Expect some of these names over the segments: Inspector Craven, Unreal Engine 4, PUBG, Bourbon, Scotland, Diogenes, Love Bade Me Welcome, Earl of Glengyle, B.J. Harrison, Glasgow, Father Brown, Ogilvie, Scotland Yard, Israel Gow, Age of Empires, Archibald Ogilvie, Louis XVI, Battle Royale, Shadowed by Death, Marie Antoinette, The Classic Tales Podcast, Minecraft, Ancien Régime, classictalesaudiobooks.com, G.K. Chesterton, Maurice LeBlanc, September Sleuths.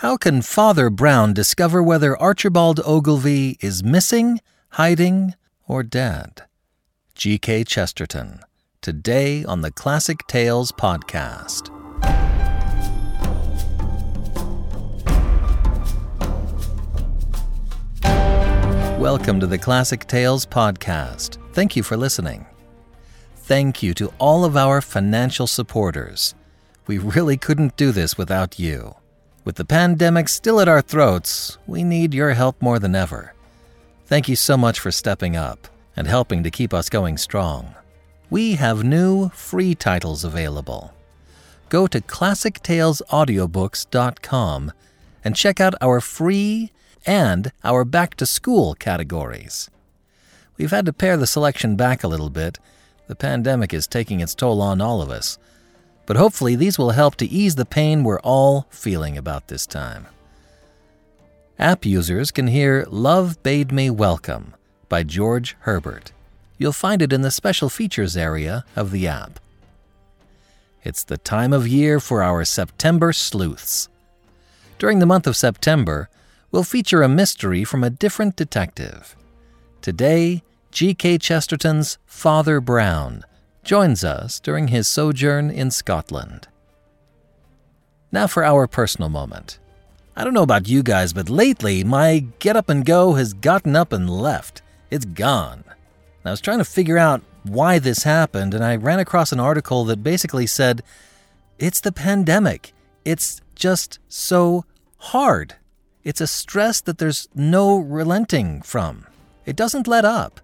How can Father Brown discover whether Archibald Ogilvie is missing, hiding, or dead? G.K. Chesterton, today on the Classic Tales Podcast. Welcome to the Classic Tales Podcast. Thank you for listening. Thank you to all of our financial supporters. We really couldn't do this without you. With the pandemic still at our throats, we need your help more than ever. Thank you so much for stepping up and helping to keep us going strong. We have new free titles available. Go to classictalesaudiobooks.com and check out our free and our back-to-school categories. We've had to pare the selection back a little bit. The pandemic is taking its toll on all of us. But hopefully these will help to ease the pain we're all feeling about this time. App users can hear Love Bade Me Welcome by George Herbert. You'll find it in the special features area of the app. It's the time of year for our September Sleuths. During the month of September, we'll feature a mystery from a different detective. Today, G.K. Chesterton's Father Brown joins us during his sojourn in Scotland. Now for our personal moment. I don't know about you guys, but lately my get up and go has gotten up and left. It's gone. And I was trying to figure out why this happened, and I ran across an article that basically said, it's the pandemic. It's just so hard. It's a stress that there's no relenting from. It doesn't let up.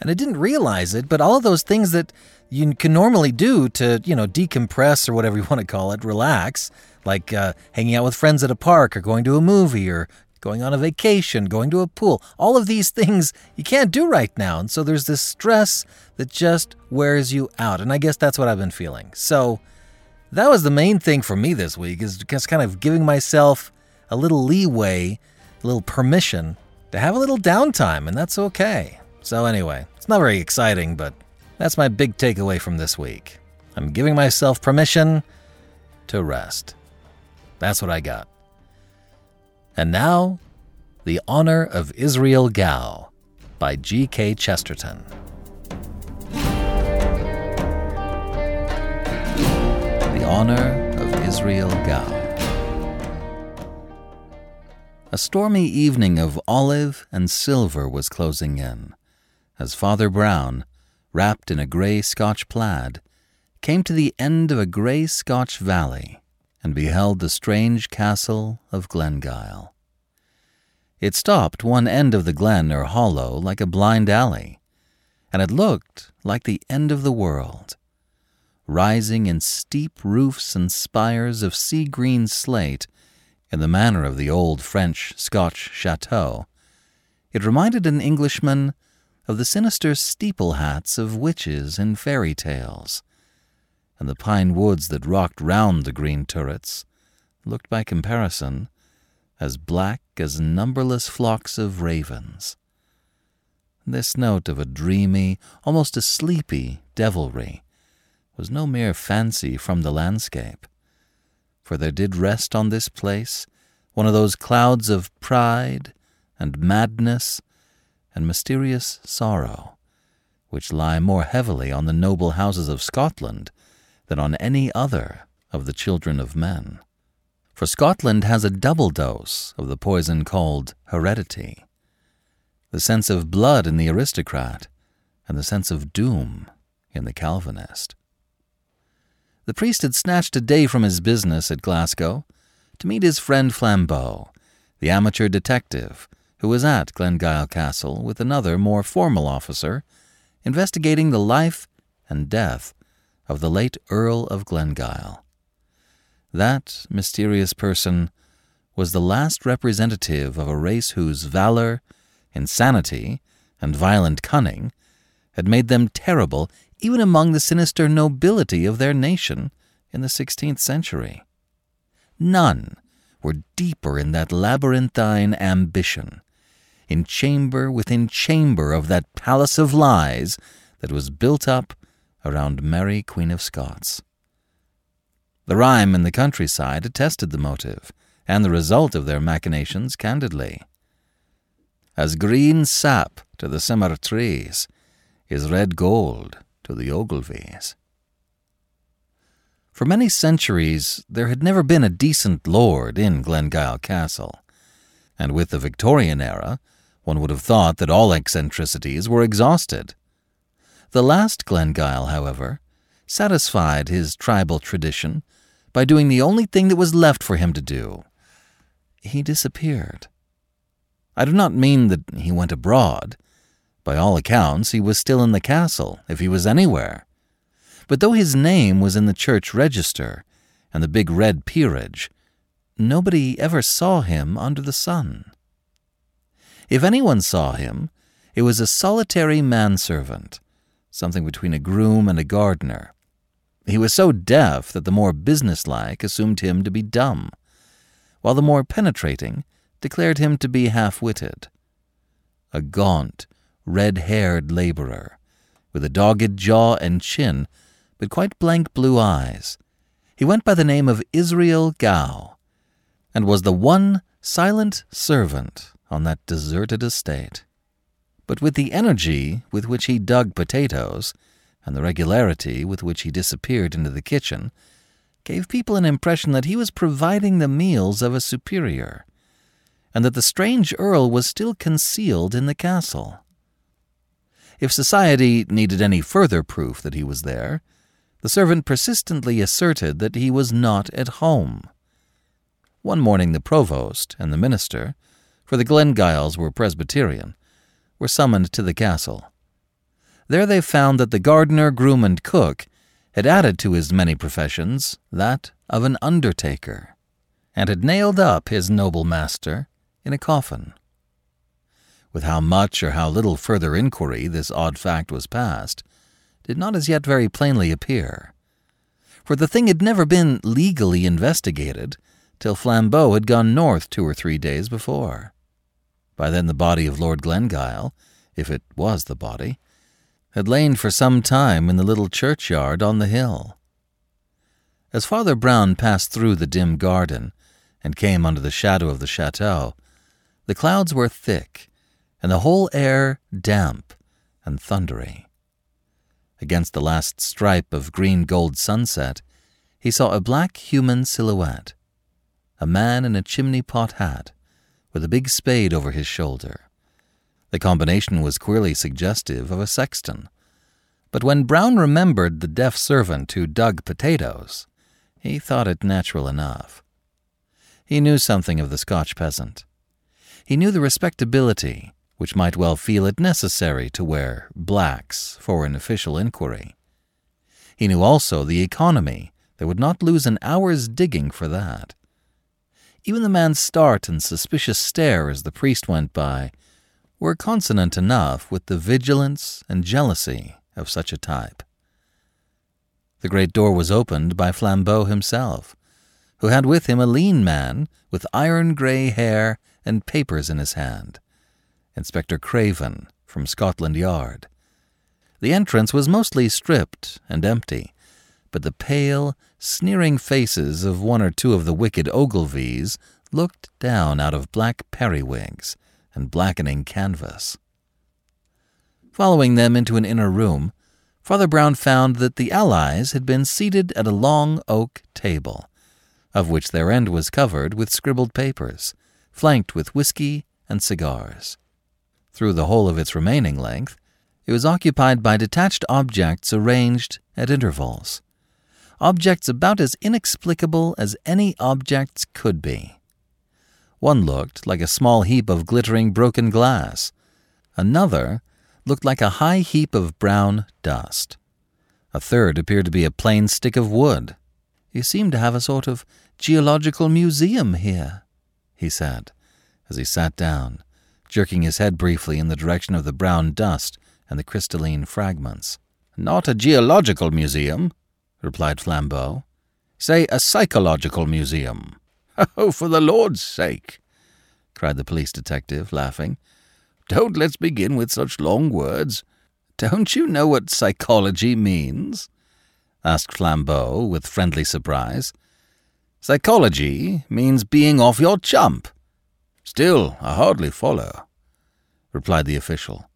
And I didn't realize it, but all of those things that you can normally do to, decompress or whatever you want to call it, relax, like hanging out with friends at a park or going to a movie or going on a vacation, going to a pool, all of these things you can't do right now. And so there's this stress that just wears you out. And I guess that's what I've been feeling. So that was the main thing for me this week, is just kind of giving myself a little leeway, a little permission to have a little downtime, and that's okay. So anyway, it's not very exciting, but that's my big takeaway from this week. I'm giving myself permission to rest. That's what I got. And now, The Honor of Israel Gow by G.K. Chesterton. The Honor of Israel Gow. A stormy evening of olive and silver was closing in, as Father Brown, wrapped in a grey Scotch plaid, came to the end of a grey Scotch valley and beheld the strange castle of Glengyle. It stopped one end of the glen or hollow like a blind alley, and it looked like the end of the world, rising in steep roofs and spires of sea-green slate in the manner of the old French-Scotch chateau. It reminded an Englishman of the sinister steeple hats of witches in fairy tales, and the pine woods that rocked round the green turrets looked by comparison as black as numberless flocks of ravens. This note of a dreamy, almost a sleepy devilry was no mere fancy from the landscape, for there did rest on this place one of those clouds of pride and madness and mysterious sorrow, which lie more heavily on the noble houses of Scotland than on any other of the children of men. For Scotland has a double dose of the poison called heredity, the sense of blood in the aristocrat and the sense of doom in the Calvinist. The priest had snatched a day from his business at Glasgow to meet his friend Flambeau, the amateur detective, who was at Glengyle Castle with another more formal officer, investigating the life and death of the late Earl of Glengyle. That mysterious person was the last representative of a race whose valor, insanity, and violent cunning had made them terrible even among the sinister nobility of their nation in the 16th century. None were deeper in that labyrinthine ambition, in chamber within chamber of that palace of lies that was built up around Mary, Queen of Scots. The rime in the countryside attested the motive and the result of their machinations candidly. As green sap to the summer trees is red gold to the Ogilvies. For many centuries there had never been a decent lord in Glengyle Castle, and with the Victorian era one would have thought that all eccentricities were exhausted. The last Glengyle, however, satisfied his tribal tradition by doing the only thing that was left for him to do. He disappeared. I do not mean that he went abroad. By all accounts, he was still in the castle, if he was anywhere. But though his name was in the church register and the big red peerage, nobody ever saw him under the sun. If anyone saw him, it was a solitary manservant, something between a groom and a gardener. He was so deaf that the more businesslike assumed him to be dumb, while the more penetrating declared him to be half-witted. A gaunt, red-haired laborer, with a dogged jaw and chin, but quite blank blue eyes, he went by the name of Israel Gow, and was the one silent servant on that deserted estate. But with the energy with which he dug potatoes, and the regularity with which he disappeared into the kitchen, gave people an impression that he was providing the meals of a superior, and that the strange Earl was still concealed in the castle. If society needed any further proof that he was there, the servant persistently asserted that he was not at home. One morning the provost and the minister, for the Glengyles were Presbyterian, were summoned to the castle. There they found that the gardener, groom, and cook had added to his many professions that of an undertaker, and had nailed up his noble master in a coffin. With how much or how little further inquiry this odd fact was passed did not as yet very plainly appear, for the thing had never been legally investigated till Flambeau had gone north 2 or 3 days before. By then the body of Lord Glengyle, if it was the body, had lain for some time in the little churchyard on the hill. As Father Brown passed through the dim garden and came under the shadow of the chateau, the clouds were thick, and the whole air damp and thundery. Against the last stripe of green-gold sunset, he saw a black human silhouette, a man in a chimney-pot hat, with a big spade over his shoulder. The combination was queerly suggestive of a sexton, but when Brown remembered the deaf servant who dug potatoes, he thought it natural enough. He knew something of the Scotch peasant. He knew the respectability which might well feel it necessary to wear blacks for an official inquiry. He knew also the economy that would not lose an hour's digging for that. Even the man's start and suspicious stare as the priest went by were consonant enough with the vigilance and jealousy of such a type. The great door was opened by Flambeau himself, who had with him a lean man with iron-grey hair and papers in his hand, Inspector Craven from Scotland Yard. The entrance was mostly stripped and empty, but the pale, sneering faces of 1 or 2 of the wicked Ogilvies looked down out of black periwigs and blackening canvas. Following them into an inner room, Father Brown found that the allies had been seated at a long oak table, of which their end was covered with scribbled papers, flanked with whiskey and cigars. Through the whole of its remaining length, it was occupied by detached objects arranged at intervals, objects about as inexplicable as any objects could be. One looked like a small heap of glittering broken glass. Another looked like a high heap of brown dust. A third appeared to be a plain stick of wood. You seem to have a sort of geological museum here, he said, as he sat down, jerking his head briefly in the direction of the brown dust and the crystalline fragments. "Not a geological museum," replied Flambeau. "Say a psychological museum." "Oh, for the Lord's sake!" cried the police detective, laughing. "Don't let's begin with such long words. Don't you know what psychology means?" asked Flambeau with friendly surprise. "Psychology means being off your chump." "Still, I hardly follow," replied the official.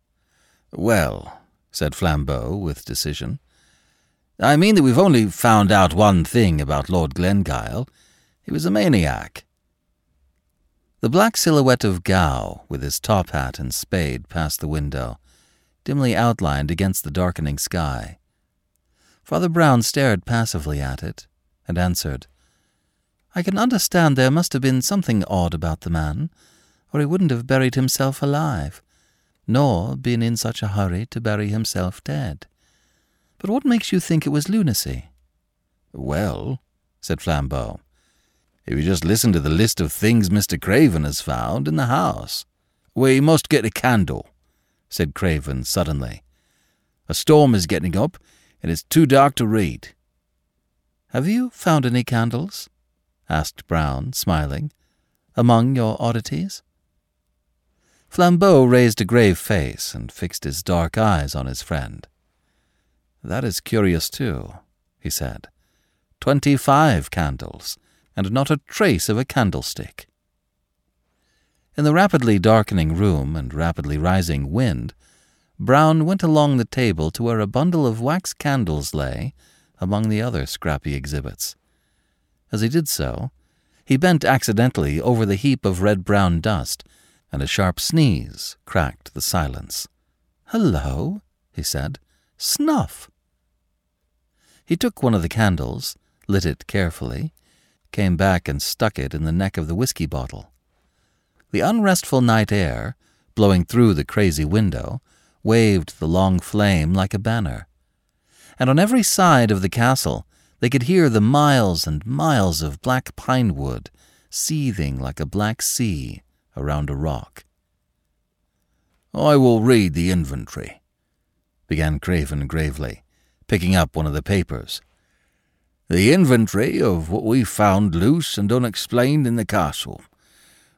"Well," said Flambeau with decision, "I mean that we've only found out one thing about Lord Glengyle. He was a maniac." The black silhouette of Gow, with his top hat and spade, passed the window, dimly outlined against the darkening sky. Father Brown stared passively at it, and answered, "I can understand there must have been something odd about the man, or he wouldn't have buried himself alive, nor been in such a hurry to bury himself dead. But what makes you think it was lunacy?" "Well," said Flambeau, "if you just listen to the list of things Mr. Craven has found in the house—" "We must get a candle," said Craven suddenly. "A storm is getting up, and it's too dark to read." "Have you found any candles?" asked Brown, smiling, "among your oddities?" Flambeau raised a grave face and fixed his dark eyes on his friend. "That is curious too," he said. 25 candles, and not a trace of a candlestick." In the rapidly darkening room and rapidly rising wind, Brown went along the table to where a bundle of wax candles lay among the other scrappy exhibits. As he did so, he bent accidentally over the heap of red-brown dust, and a sharp sneeze cracked the silence. "Hello," he said. "Snuff." He took one of the candles, lit it carefully, came back and stuck it in the neck of the whiskey bottle. The unrestful night air, blowing through the crazy window, waved the long flame like a banner, and on every side of the castle they could hear the miles and miles of black pine wood seething like a black sea around a rock. "I will read the inventory," began Craven gravely, picking up one of the papers. "The inventory of what we found loose and unexplained in the castle.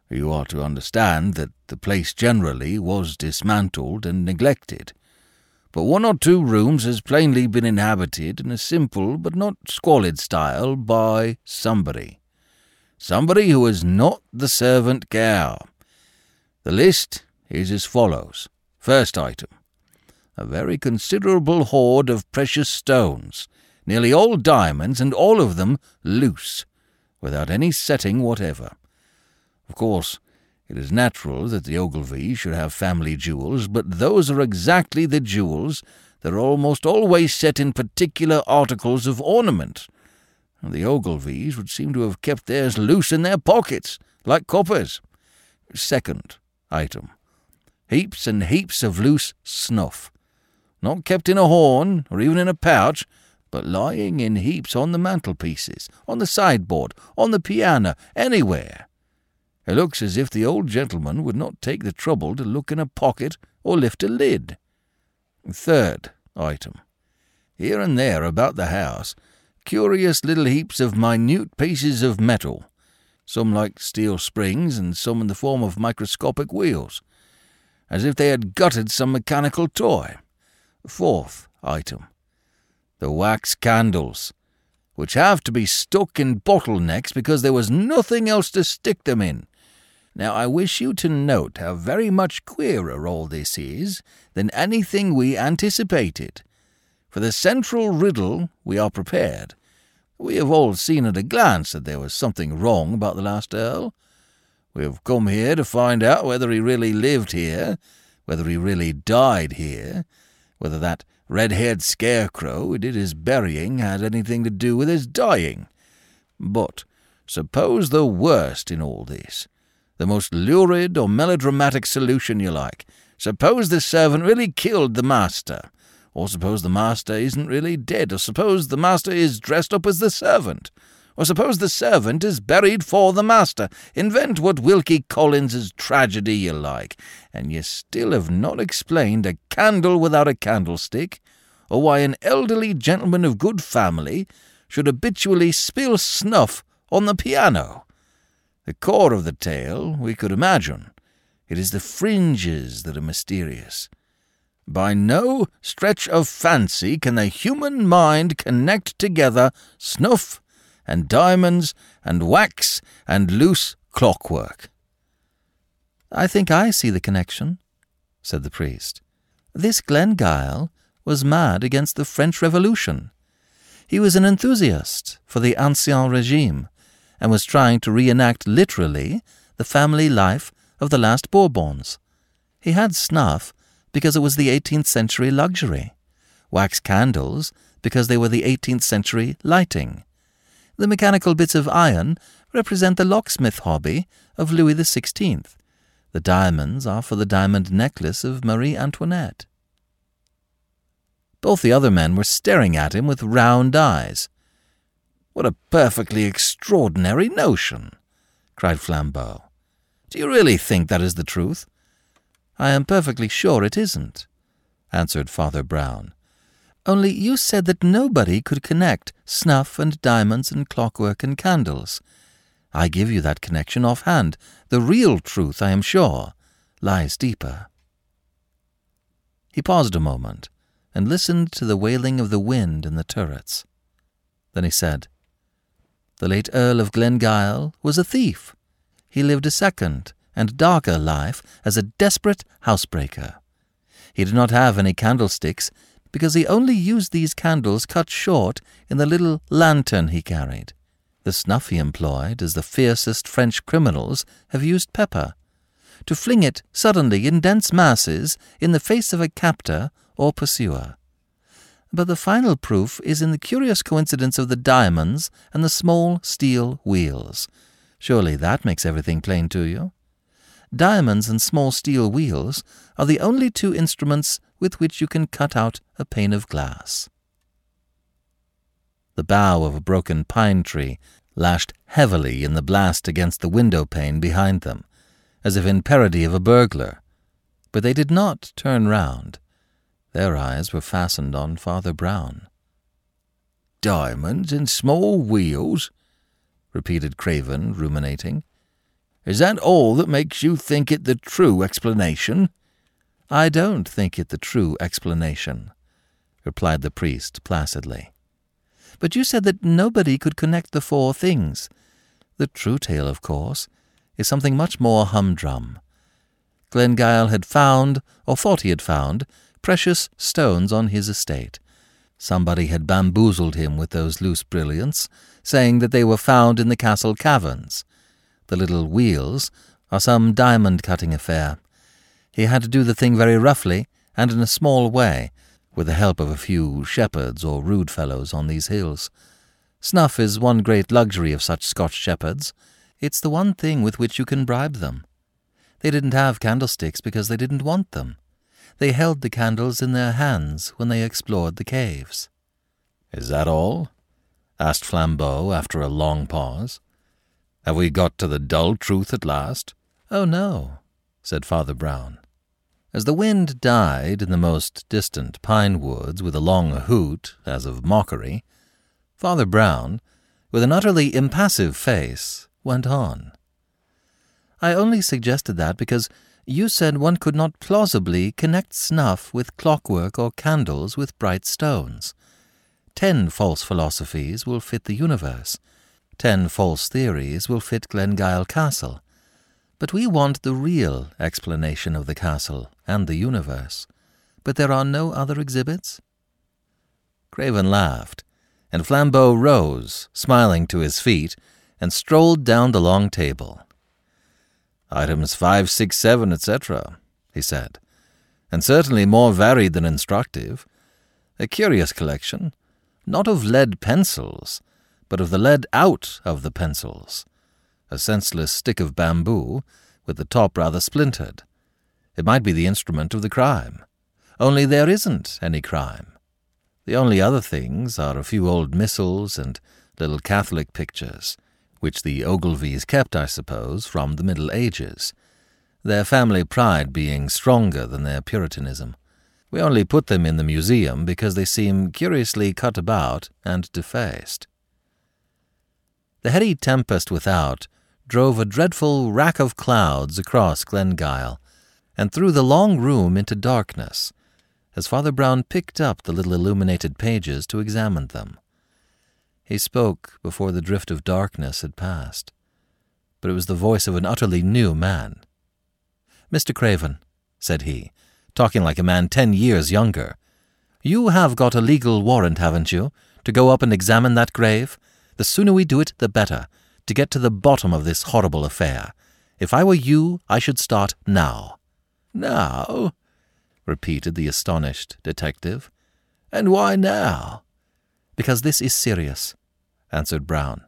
You are to understand that the place generally was dismantled and neglected, but one or two rooms has plainly been inhabited in a simple but not squalid style by somebody who is not the servant Gow. The list is as follows. First item, a very considerable hoard of precious stones, nearly all diamonds and all of them loose, without any setting whatever. Of course, it is natural that the Ogilvie should have family jewels, but those are exactly the jewels that are almost always set in particular articles of ornament, and the Ogilvies would seem to have kept theirs loose in their pockets, like coppers. Second item, heaps and heaps of loose snuff, not kept in a horn or even in a pouch, but lying in heaps on the mantelpieces, on the sideboard, on the piano, anywhere. It looks as if the old gentleman would not take the trouble to look in a pocket or lift a lid. Third item, here and there about the house, curious little heaps of minute pieces of metal, some like steel springs and some in the form of microscopic wheels, as if they had gutted some mechanical toy. Fourth item, the wax candles, which have to be stuck in bottlenecks because there was nothing else to stick them in. Now I wish you to note how very much queerer all this is than anything we anticipated. For the central riddle we are prepared. We have all seen at a glance that there was something wrong about the last Earl. We have come here to find out whether he really lived here, whether he really died here, whether that red-haired scarecrow who did his burying had anything to do with his dying. But suppose the worst in all this, the most lurid or melodramatic solution you like. Suppose the servant really killed the master, or suppose the master isn't really dead, or suppose the master is dressed up as the servant, or suppose the servant is buried for the master. Invent what Wilkie Collins's tragedy you like, and you still have not explained a candle without a candlestick, or why an elderly gentleman of good family should habitually spill snuff on the piano. The core of the tale we could imagine. It is the fringes that are mysterious. By no stretch of fancy can the human mind connect together snuff and diamonds and wax and loose clockwork. "I think I see the connection," said the priest. "This Glengyle was mad against the French Revolution. He was an enthusiast for the Ancien Régime and was trying to reenact literally the family life of the last Bourbons. He had snuff because it was the 18th century luxury, wax candles because they were the 18th century lighting. The mechanical bits of iron represent the locksmith hobby of Louis XVI. The diamonds are for the diamond necklace of Marie Antoinette." Both the other men were staring at him with round eyes. "What a perfectly extraordinary notion!" cried Flambeau. "Do you really think that is the truth?" "I am perfectly sure it isn't," answered Father Brown. "Only you said that nobody could connect snuff and diamonds and clockwork and candles. I give you that connection offhand. The real truth, I am sure, lies deeper." He paused a moment and listened to the wailing of the wind in the turrets. Then he said, "The late Earl of Glengyle was a thief. He lived a second and darker life as a desperate housebreaker. He did not have any candlesticks because he only used these candles cut short in the little lantern he carried. The snuff he employed, as the fiercest French criminals have used pepper, to fling it suddenly in dense masses in the face of a captor or pursuer. But the final proof is in the curious coincidence of the diamonds and the small steel wheels. Surely that makes everything plain to you. Diamonds and small steel wheels are the only two instruments with which you can cut out a pane of glass." The bough of a broken pine tree lashed heavily in the blast against the window pane behind them, as if in parody of a burglar. But they did not turn round. Their eyes were fastened on Father Brown. "Diamonds and small wheels?" repeated Craven, ruminating. "Is that all that makes you think it the true explanation?" "I don't think it the true explanation," replied the priest placidly. "But you said that nobody could connect the four things. The true tale, of course, is something much more humdrum. Glengyle had found, or thought he had found, precious stones on his estate. Somebody had bamboozled him with those loose brilliants, saying that they were found in the castle caverns. The little wheels are some diamond-cutting affair. He had to do the thing very roughly and in a small way, with the help of a few shepherds or rude fellows on these hills. Snuff is one great luxury of such Scotch shepherds. It's the one thing with which you can bribe them. They didn't have candlesticks because they didn't want them. They held the candles in their hands when they explored the caves." "Is that all?" asked Flambeau after a long pause. "Have we got to the dull truth at last?" "Oh, no," said Father Brown. As the wind died in the most distant pine woods with a long hoot, as of mockery, Father Brown, with an utterly impassive face, went on. "I only suggested that because you said one could not plausibly connect snuff with clockwork or candles with bright stones. 10 false philosophies will fit the universe. 10 false theories will fit Glengyle Castle. But we want the real explanation of the castle and the universe. But there are no other exhibits?" Craven laughed, and Flambeau rose, smiling, to his feet, and strolled down the long table. "Items 5, 6, 7, etc.," he said, "and certainly more varied than instructive. A curious collection, not of lead pencils, but of the lead out of the pencils. A senseless stick of bamboo, with the top rather splintered. It might be the instrument of the crime. Only there isn't any crime. The only other things are a few old missals and little Catholic pictures, which the Ogilvies kept, I suppose, from the Middle Ages, their family pride being stronger than their Puritanism. We only put them in the museum because they seem curiously cut about and defaced. The heady tempest without drove a dreadful rack of clouds across Glengyle, and through the long room into darkness, as Father Brown picked up the little illuminated pages to examine them. He spoke before the drift of darkness had passed, but it was the voice of an utterly new man. "Mr. Craven," said he, talking like a man 10 years younger, "you have got a legal warrant, haven't you, to go up and examine that grave? The sooner we do it, the better, to get to the bottom of this horrible affair. If I were you, I should start now." "Now?" repeated the astonished detective. "And why now?" "Because this is serious," answered Brown.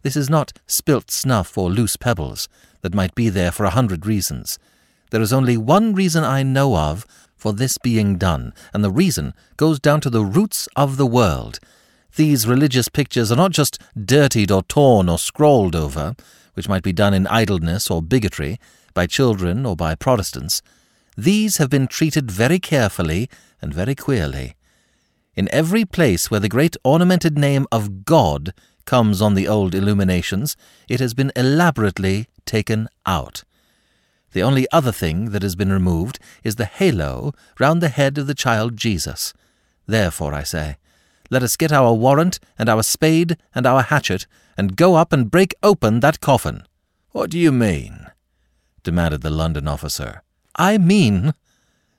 "This is not spilt snuff or loose pebbles that might be there for 100 reasons. There is only one reason I know of for this being done, and the reason goes down to the roots of the world. These religious pictures are not just dirtied or torn or scrawled over, which might be done in idleness or bigotry, by children or by Protestants. These have been treated very carefully and very queerly. In every place where the great ornamented name of God comes on the old illuminations, it has been elaborately taken out. The only other thing that has been removed is the halo round the head of the child Jesus. Therefore, I say, let us get our warrant and our spade and our hatchet and go up and break open that coffin." "What do you mean?" demanded the London officer. "I mean,"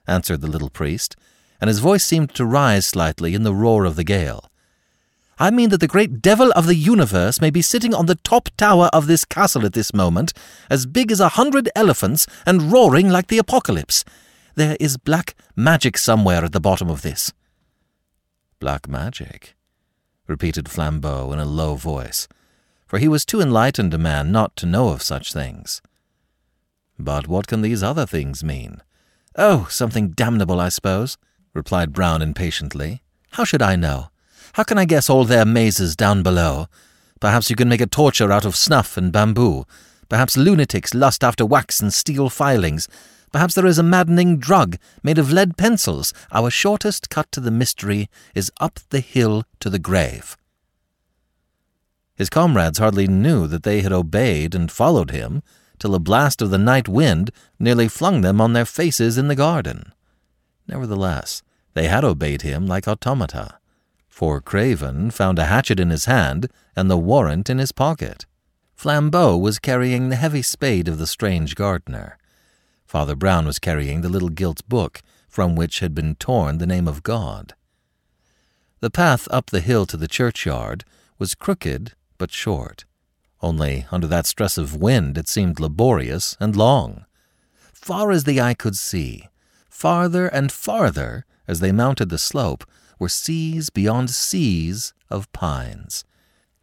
answered the little priest, and his voice seemed to rise slightly in the roar of the gale, "I mean that the great devil of the universe may be sitting on the top tower of this castle at this moment, as big as 100 elephants and roaring like the apocalypse. There is black magic somewhere at the bottom of this." "Black magic?" repeated Flambeau in a low voice, for he was too enlightened a man not to know of such things. "But what can these other things mean?" "Oh, something damnable, I suppose," replied Brown impatiently. "How should I know? How can I guess all their mazes down below? Perhaps you can make a torture out of snuff and bamboo. Perhaps lunatics lust after wax and steel filings. Perhaps there is a maddening drug made of lead pencils. Our shortest cut to the mystery is up the hill to the grave." His comrades hardly knew that they had obeyed and followed him till a blast of the night wind nearly flung them on their faces in the garden. Nevertheless, they had obeyed him like automata, for Craven found a hatchet in his hand and the warrant in his pocket. Flambeau was carrying the heavy spade of the strange gardener. Father Brown was carrying the little gilt book from which had been torn the name of God. The path up the hill to the churchyard was crooked but short. Only under that stress of wind it seemed laborious and long. Far as the eye could see, farther and farther as they mounted the slope, were seas beyond seas of pines,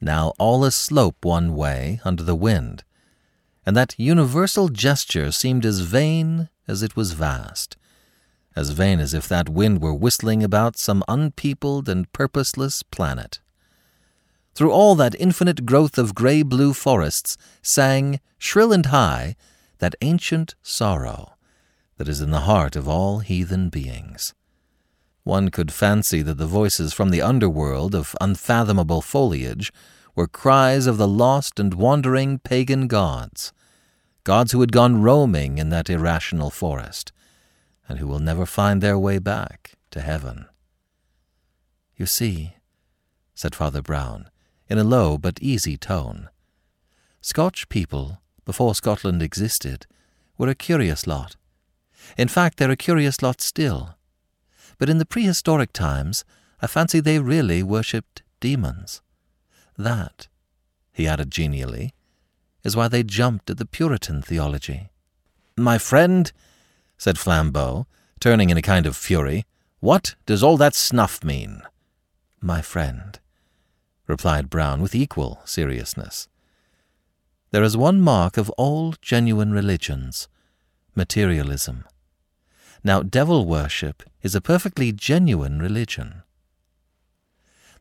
now all aslope one way under the wind, and that universal gesture seemed as vain as it was vast, as vain as if that wind were whistling about some unpeopled and purposeless planet. Through all that infinite growth of grey-blue forests sang, shrill and high, that ancient sorrow that is in the heart of all heathen beings. One could fancy that the voices from the underworld of unfathomable foliage were cries of the lost and wandering pagan gods, gods who had gone roaming in that irrational forest, and who will never find their way back to heaven. "You see," said Father Brown, in a low but easy tone, "Scotch people, before Scotland existed, were a curious lot. In fact, they're a curious lot still. But in the prehistoric times, I fancy they really worshipped demons. That," he added genially, "is why they jumped at the Puritan theology." "My friend," said Flambeau, turning in a kind of fury, "what does all that snuff mean?" "My friend," replied Brown with equal seriousness, "there is one mark of all genuine religions, materialism. Now, devil worship is a perfectly genuine religion.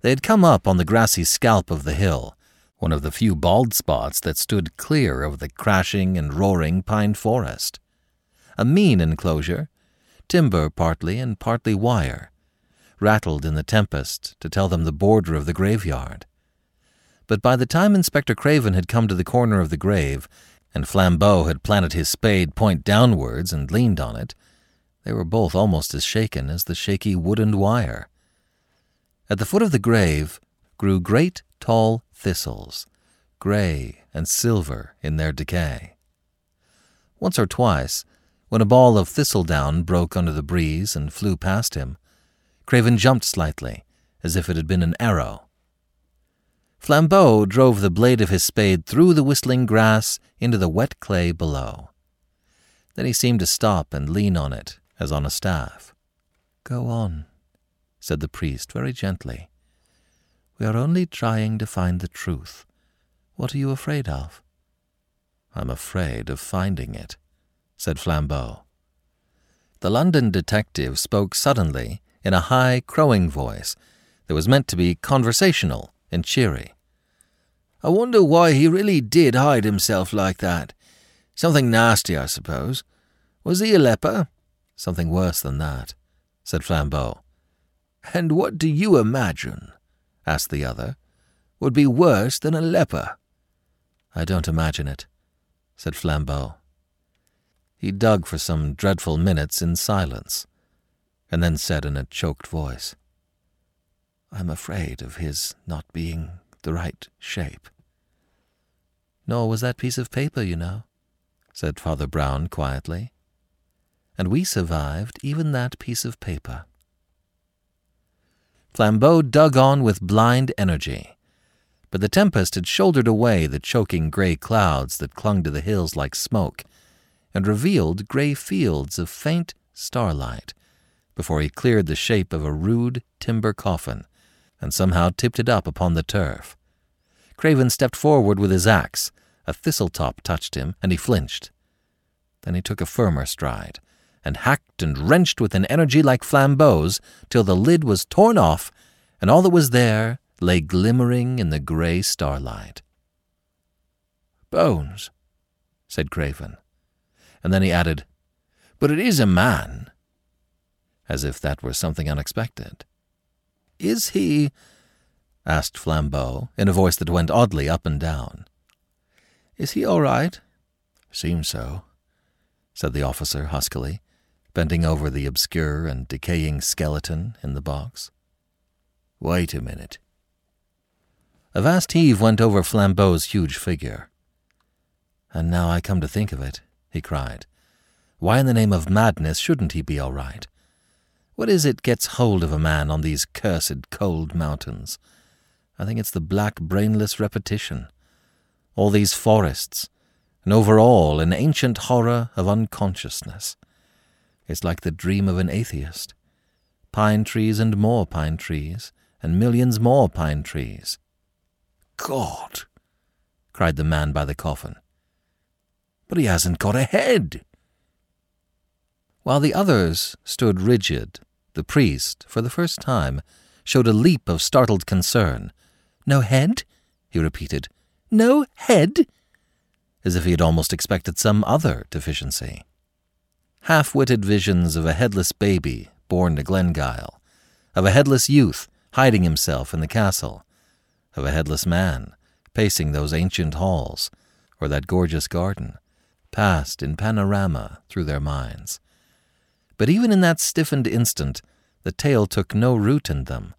They had come up on the grassy scalp of the hill, one of the few bald spots that stood clear of the crashing and roaring pine forest. A mean enclosure, timber partly and partly wire, rattled in the tempest to tell them the border of the graveyard. But by the time Inspector Craven had come to the corner of the grave, and Flambeau had planted his spade point downwards and leaned on it, they were both almost as shaken as the shaky wood and wire. At the foot of the grave grew great tall thistles, grey and silver in their decay. Once or twice, when a ball of thistledown broke under the breeze and flew past him, Craven jumped slightly, as if it had been an arrow. Flambeau drove the blade of his spade through the whistling grass into the wet clay below. Then he seemed to stop and lean on it, as on a staff. "Go on," said the priest very gently. "We are only trying to find the truth. What are you afraid of?" "I'm afraid of finding it," said Flambeau. The London detective spoke suddenly in a high, crowing voice that was meant to be conversational and cheery. "I wonder why he really did hide himself like that. Something nasty, I suppose. Was he a leper?" "Something worse than that," said Flambeau. "And what do you imagine," asked the other, "would be worse than a leper?" "I don't imagine it," said Flambeau. He dug for some dreadful minutes in silence, and then said in a choked voice, "I'm afraid of his not being the right shape." "Nor was that piece of paper, you know," said Father Brown quietly. "And we survived even that piece of paper." Flambeau dug on with blind energy, but the tempest had shouldered away the choking grey clouds that clung to the hills like smoke, and revealed grey fields of faint starlight, before he cleared the shape of a rude timber coffin, and somehow tipped it up upon the turf. Craven stepped forward with his axe. A thistle-top touched him, and he flinched. Then he took a firmer stride, and hacked and wrenched with an energy like Flambeau's, till the lid was torn off, and all that was there lay glimmering in the grey starlight. "Bones," said Craven, and then he added, "But it is a man," as if that were something unexpected. "Is he?" asked Flambeau, in a voice that went oddly up and down. "Is he all right?" "Seems so," said the officer huskily, bending over the obscure and decaying skeleton in the box. "Wait a minute." A vast heave went over Flambeau's huge figure. "And now I come to think of it," he cried. "Why in the name of madness shouldn't he be all right? What is it gets hold of a man on these cursed cold mountains? I think it's the black brainless repetition. All these forests, and over all an ancient horror of unconsciousness. It's like the dream of an atheist. Pine trees and more pine trees, and millions more pine trees." "God!" cried the man by the coffin. "But he hasn't got a head!" While the others stood rigid, the priest, for the first time, showed a leap of startled concern. "No head?" he repeated. "No head?" As if he had almost expected some other deficiency. Half-witted visions of a headless baby born to Glengyle, of a headless youth hiding himself in the castle, of a headless man pacing those ancient halls or that gorgeous garden, passed in panorama through their minds. But even in that stiffened instant, the tale took no root in them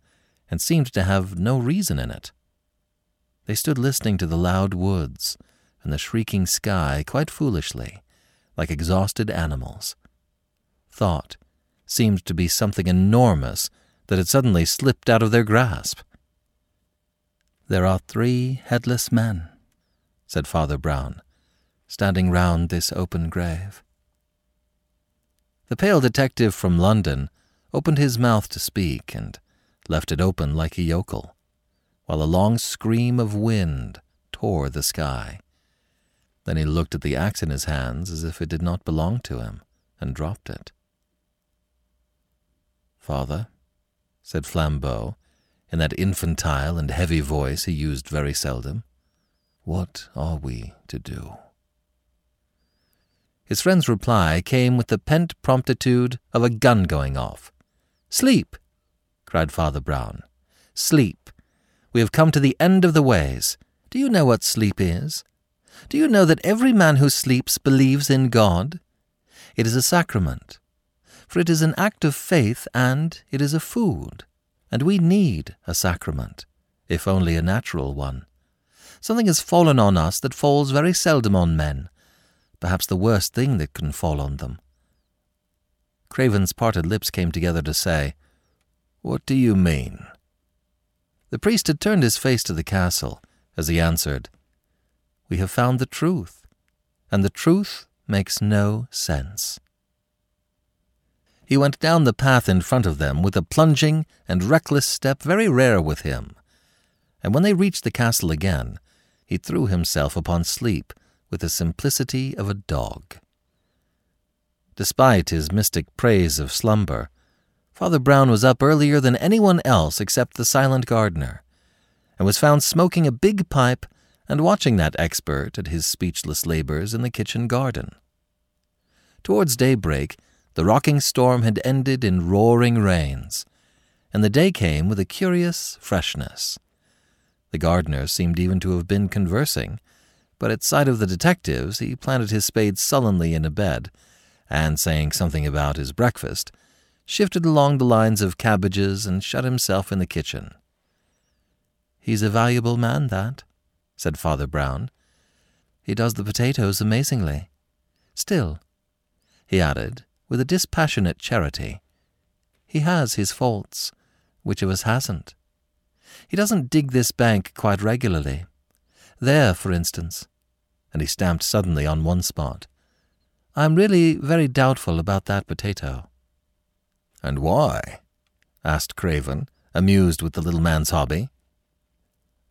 and seemed to have no reason in it. They stood listening to the loud woods and the shrieking sky quite foolishly, like exhausted animals. Thought seemed to be something enormous that had suddenly slipped out of their grasp. "There are three headless men," said Father Brown, "standing round this open grave." The pale detective from London opened his mouth to speak and left it open like a yokel, while a long scream of wind tore the sky. Then he looked at the axe in his hands as if it did not belong to him, and dropped it. "Father," said Flambeau, in that infantile and heavy voice he used very seldom. "What are we to do?" His friend's reply came with the pent promptitude of a gun going off. "Sleep!" cried Father Brown. "Sleep! We have come to the end of the ways. Do you know what sleep is? Do you know that every man who sleeps believes in God? It is a sacrament, for it is an act of faith, and it is a food. And we need a sacrament, if only a natural one. Something has fallen on us that falls very seldom on men, perhaps the worst thing that can fall on them." Craven's parted lips came together to say, "What do you mean?" The priest had turned his face to the castle as he answered, "We have found the truth, and the truth makes no sense." He went down the path in front of them with a plunging and reckless step very rare with him, and when they reached the castle again, he threw himself upon sleep with the simplicity of a dog. Despite his mystic praise of slumber, Father Brown was up earlier than anyone else except the silent gardener, and was found smoking a big pipe and watching that expert at his speechless labors in the kitchen garden. Towards daybreak, the rocking storm had ended in roaring rains, and the day came with a curious freshness. The gardener seemed even to have been conversing, but at sight of the detectives he planted his spade sullenly in a bed, and, saying something about his breakfast, shifted along the lines of cabbages and shut himself in the kitchen. "He's a valuable man, that," said Father Brown. "He does the potatoes amazingly. Still," he added, with a dispassionate charity, "he has his faults, which of us hasn't. He doesn't dig this bank quite regularly. There, for instance," and he stamped suddenly on one spot, "I'm really very doubtful about that potato." "And why?" asked Craven, amused with the little man's hobby.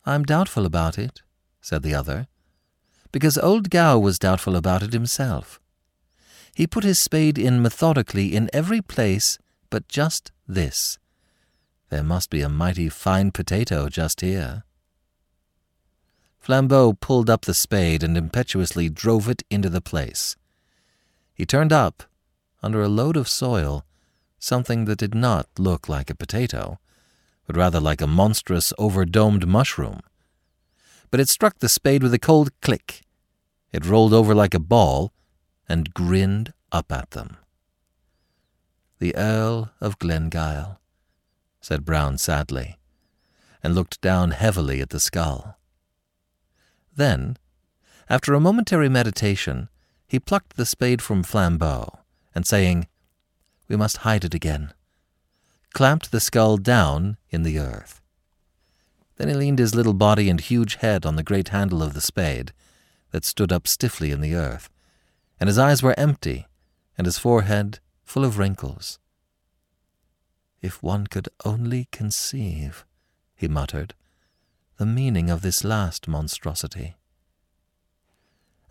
"I'm doubtful about it," said the other, "because old Gow was doubtful about it himself. He put his spade in methodically in every place but just this. There must be a mighty fine potato just here." Flambeau pulled up the spade and impetuously drove it into the place. He turned up, under a load of soil, something that did not look like a potato, but rather like a monstrous overdomed mushroom. But it struck the spade with a cold click. It rolled over like a ball and grinned up at them. "The Earl of Glengyle," said Brown sadly, and looked down heavily at the skull. Then, after a momentary meditation, he plucked the spade from Flambeau, and saying, "We must hide it again," clamped the skull down in the earth. Then he leaned his little body and huge head on the great handle of the spade, that stood up stiffly in the earth, and his eyes were empty, and his forehead full of wrinkles. "If one could only conceive," he muttered, "the meaning of this last monstrosity."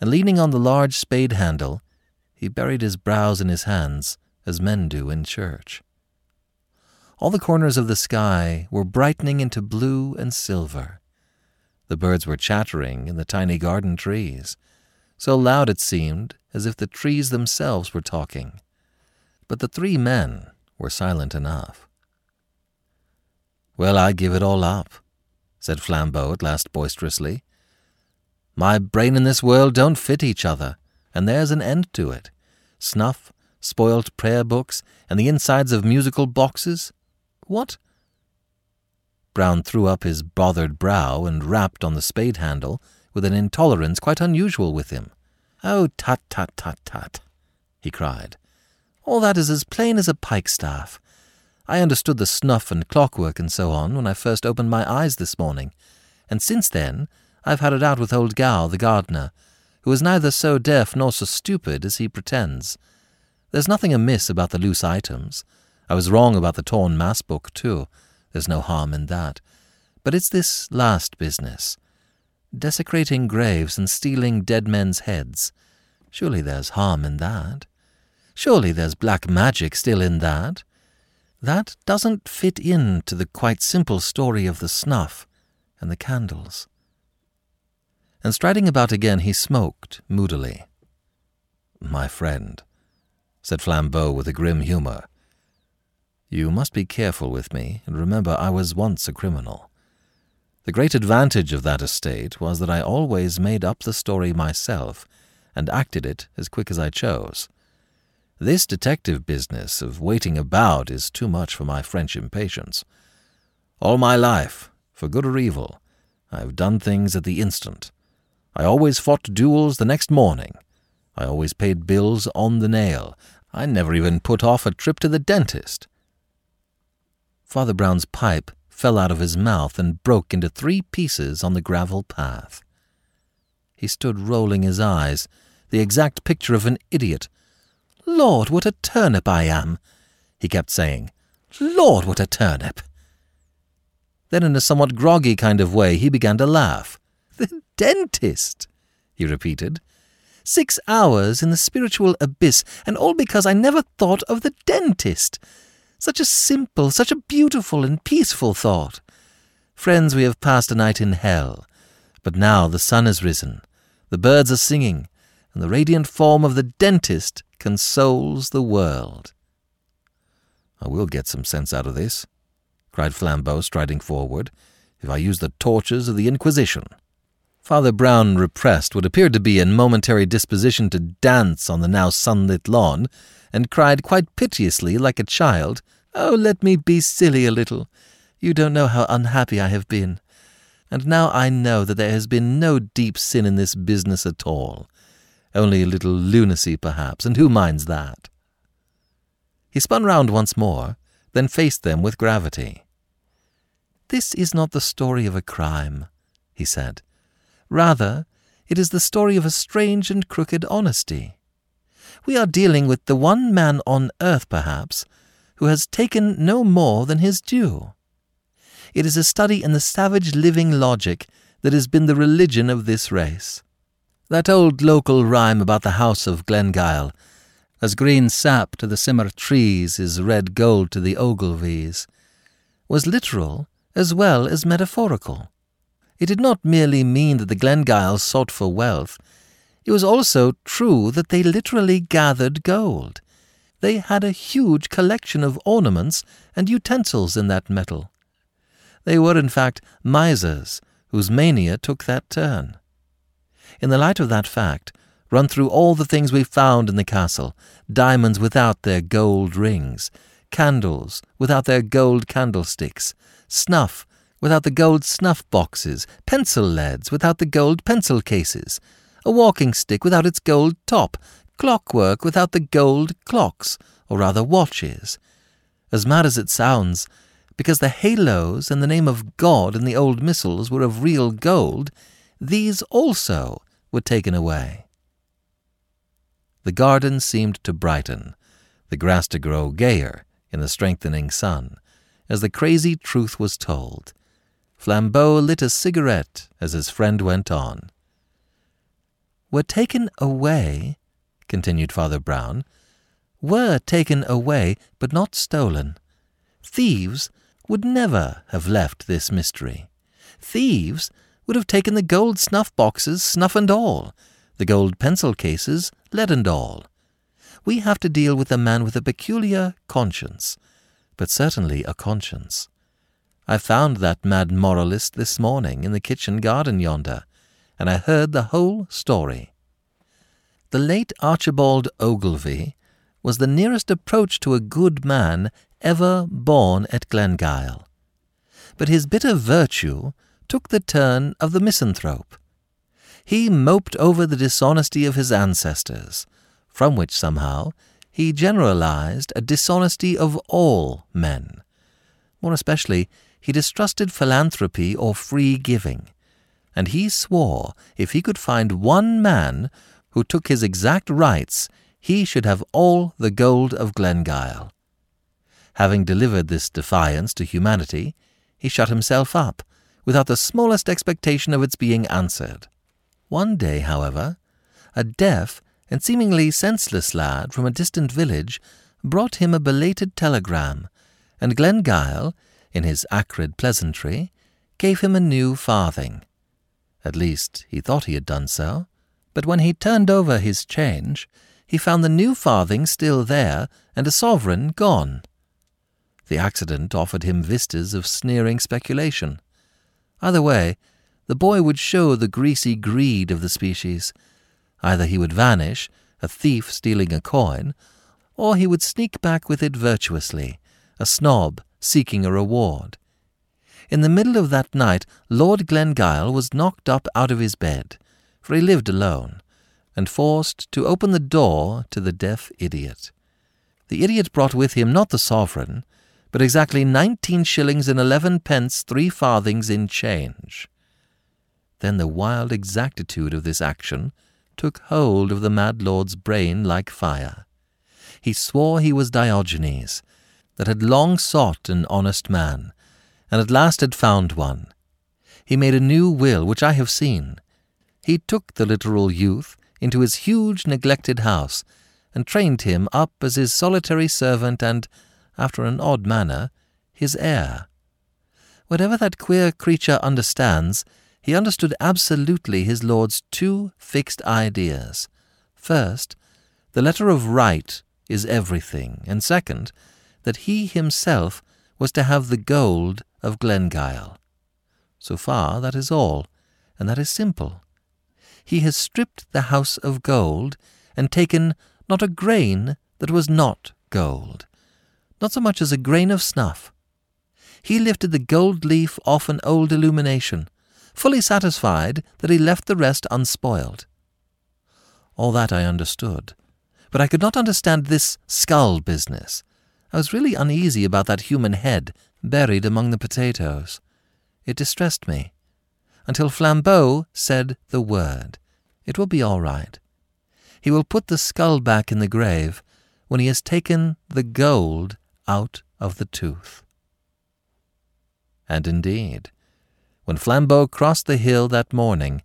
And leaning on the large spade handle, he buried his brows in his hands, as men do in church. All the corners of the sky were brightening into blue and silver. The birds were chattering in the tiny garden trees, so loud it seemed as if the trees themselves were talking. But the three men were silent enough. "Well, I give it all up," said Flambeau at last boisterously. "My brain and this world don't fit each other, and there's an end to it. Snuff, spoilt prayer books, and the insides of musical boxes. What?" Brown threw up his bothered brow and rapped on the spade handle with an intolerance quite unusual with him. "Oh, tut, tut, tut, tut," he cried. "All that is as plain as a pikestaff. I understood the snuff and clockwork and so on when I first opened my eyes this morning, and since then I've had it out with old Gow, the gardener, who is neither so deaf nor so stupid as he pretends. There's nothing amiss about the loose items. I was wrong about the torn mass book, too. There's no harm in that. But it's this last business. Desecrating graves and stealing dead men's heads. Surely there's harm in that. Surely there's black magic still in that. That doesn't fit in to the quite simple story of the snuff and the candles. And striding about again, he smoked moodily. "My friend," said Flambeau with a grim humour, "you must be careful with me, and remember I was once a criminal. The great advantage of that estate was that I always made up the story myself and acted it as quick as I chose. This detective business of waiting about is too much for my French impatience. All my life, for good or evil, I have done things at the instant. I always fought duels the next morning. I always paid bills on the nail. I never even put off a trip to the dentist." Father Brown's pipe fell out of his mouth and broke into 3 pieces on the gravel path. He stood rolling his eyes, the exact picture of an idiot. "Lord, what a turnip I am!" he kept saying. "Lord, what a turnip!" Then in a somewhat groggy kind of way he began to laugh. "The dentist!" he repeated. "6 hours in the spiritual abyss, and all because I never thought of the dentist. Such a simple, such a beautiful and peaceful thought. Friends, we have passed a night in hell, but now the sun has risen, the birds are singing, and the radiant form of the dentist consoles the world." "I will get some sense out of this," cried Flambeau, striding forward, "if I use the tortures of the Inquisition." Father Brown repressed what appeared to be a momentary disposition to dance on the now sunlit lawn, and cried quite piteously, like a child, "Oh, let me be silly a little. You don't know how unhappy I have been. And now I know that there has been no deep sin in this business at all. Only a little lunacy, perhaps, and who minds that?" He spun round once more, then faced them with gravity. "This is not the story of a crime," he said. "Rather, it is the story of a strange and crooked honesty. We are dealing with the one man on earth, perhaps, who has taken no more than his due. It is a study in the savage living logic that has been the religion of this race. That old local rhyme about the house of Glengyle, as green sap to the simmer trees is red gold to the Ogilvies, was literal as well as metaphorical. It did not merely mean that the Glengyles sought for wealth. It was also true that they literally gathered gold. They had a huge collection of ornaments and utensils in that metal. They were, in fact, misers, whose mania took that turn. In the light of that fact, run through all the things we found in the castle, diamonds without their gold rings, candles without their gold candlesticks, snuff without the gold snuff boxes, pencil leads without the gold pencil cases, a walking stick without its gold top, clockwork without the gold clocks, or rather watches. As mad as it sounds, because the halos and the name of God in the old missals were of real gold, these also were taken away." The garden seemed to brighten, the grass to grow gayer in the strengthening sun, as the crazy truth was told. Flambeau lit a cigarette as his friend went on. "Were taken away," continued Father Brown, "were taken away, but not stolen. Thieves would never have left this mystery. Thieves would have taken the gold snuff boxes, snuff and all, the gold pencil cases, lead and all. We have to deal with a man with a peculiar conscience, but certainly a conscience. I found that mad moralist this morning in the kitchen garden yonder, and I heard the whole story. The late Archibald Ogilvie was the nearest approach to a good man ever born at Glengyle. But his bitter virtue took the turn of the misanthrope. He moped over the dishonesty of his ancestors, from which somehow he generalized a dishonesty of all men. More especially, he distrusted philanthropy or free giving, and he swore if he could find one man who took his exact rights, he should have all the gold of Glengyle. Having delivered this defiance to humanity, he shut himself up, without the smallest expectation of its being answered. One day, however, a deaf and seemingly senseless lad from a distant village brought him a belated telegram, and Glengyle, in his acrid pleasantry, gave him a new farthing. At least he thought he had done so, but when he turned over his change, he found the new farthing still there and a sovereign gone. The accident offered him vistas of sneering speculation. Either way, the boy would show the greasy greed of the species. Either he would vanish, a thief stealing a coin, or he would sneak back with it virtuously, a snob seeking a reward. In the middle of that night, Lord Glengyle was knocked up out of his bed, for he lived alone, and forced to open the door to the deaf idiot. The idiot brought with him not the sovereign, but exactly 19 shillings and 11 pence, 3 farthings in change. Then the wild exactitude of this action took hold of the mad lord's brain like fire. He swore he was Diogenes, that had long sought an honest man, and at last had found one. He made a new will, which I have seen. He took the literal youth into his huge neglected house, and trained him up as his solitary servant and, after an odd manner, his heir. Whatever that queer creature understands, he understood absolutely his lord's 2 fixed ideas. First, the letter of right is everything, and second, that he himself was to have the gold of Glengyle. So far, that is all, and that is simple. He has stripped the house of gold and taken not a grain that was not gold, not so much as a grain of snuff. He lifted the gold leaf off an old illumination, fully satisfied that he left the rest unspoiled. All that I understood, but I could not understand this skull business. I was really uneasy about that human head buried among the potatoes. It distressed me, until Flambeau said the word. It will be all right. He will put the skull back in the grave when he has taken the gold out of the tooth. And indeed, when Flambeau crossed the hill that morning,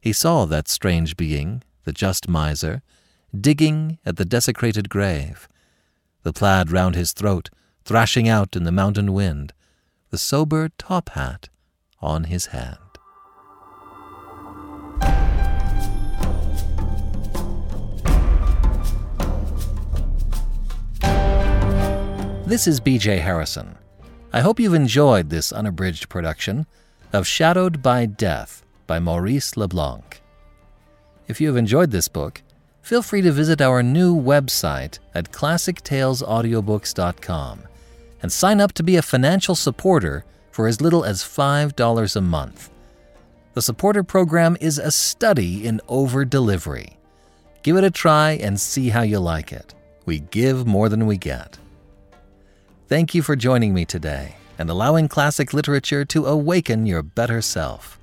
he saw that strange being, the just miser, digging at the desecrated grave, the plaid round his throat thrashing out in the mountain wind, the sober top hat on his head. This is B.J. Harrison. I hope you've enjoyed this unabridged production of Shadowed by Death by Maurice LeBlanc. If you have enjoyed this book, feel free to visit our new website at classictalesaudiobooks.com and sign up to be a financial supporter for as little as $5 a month. The supporter program is a study in over-delivery. Give it a try and see how you like it. We give more than we get. Thank you for joining me today and allowing classic literature to awaken your better self.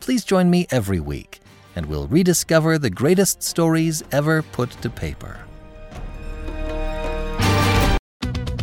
Please join me every week, and we'll rediscover the greatest stories ever put to paper.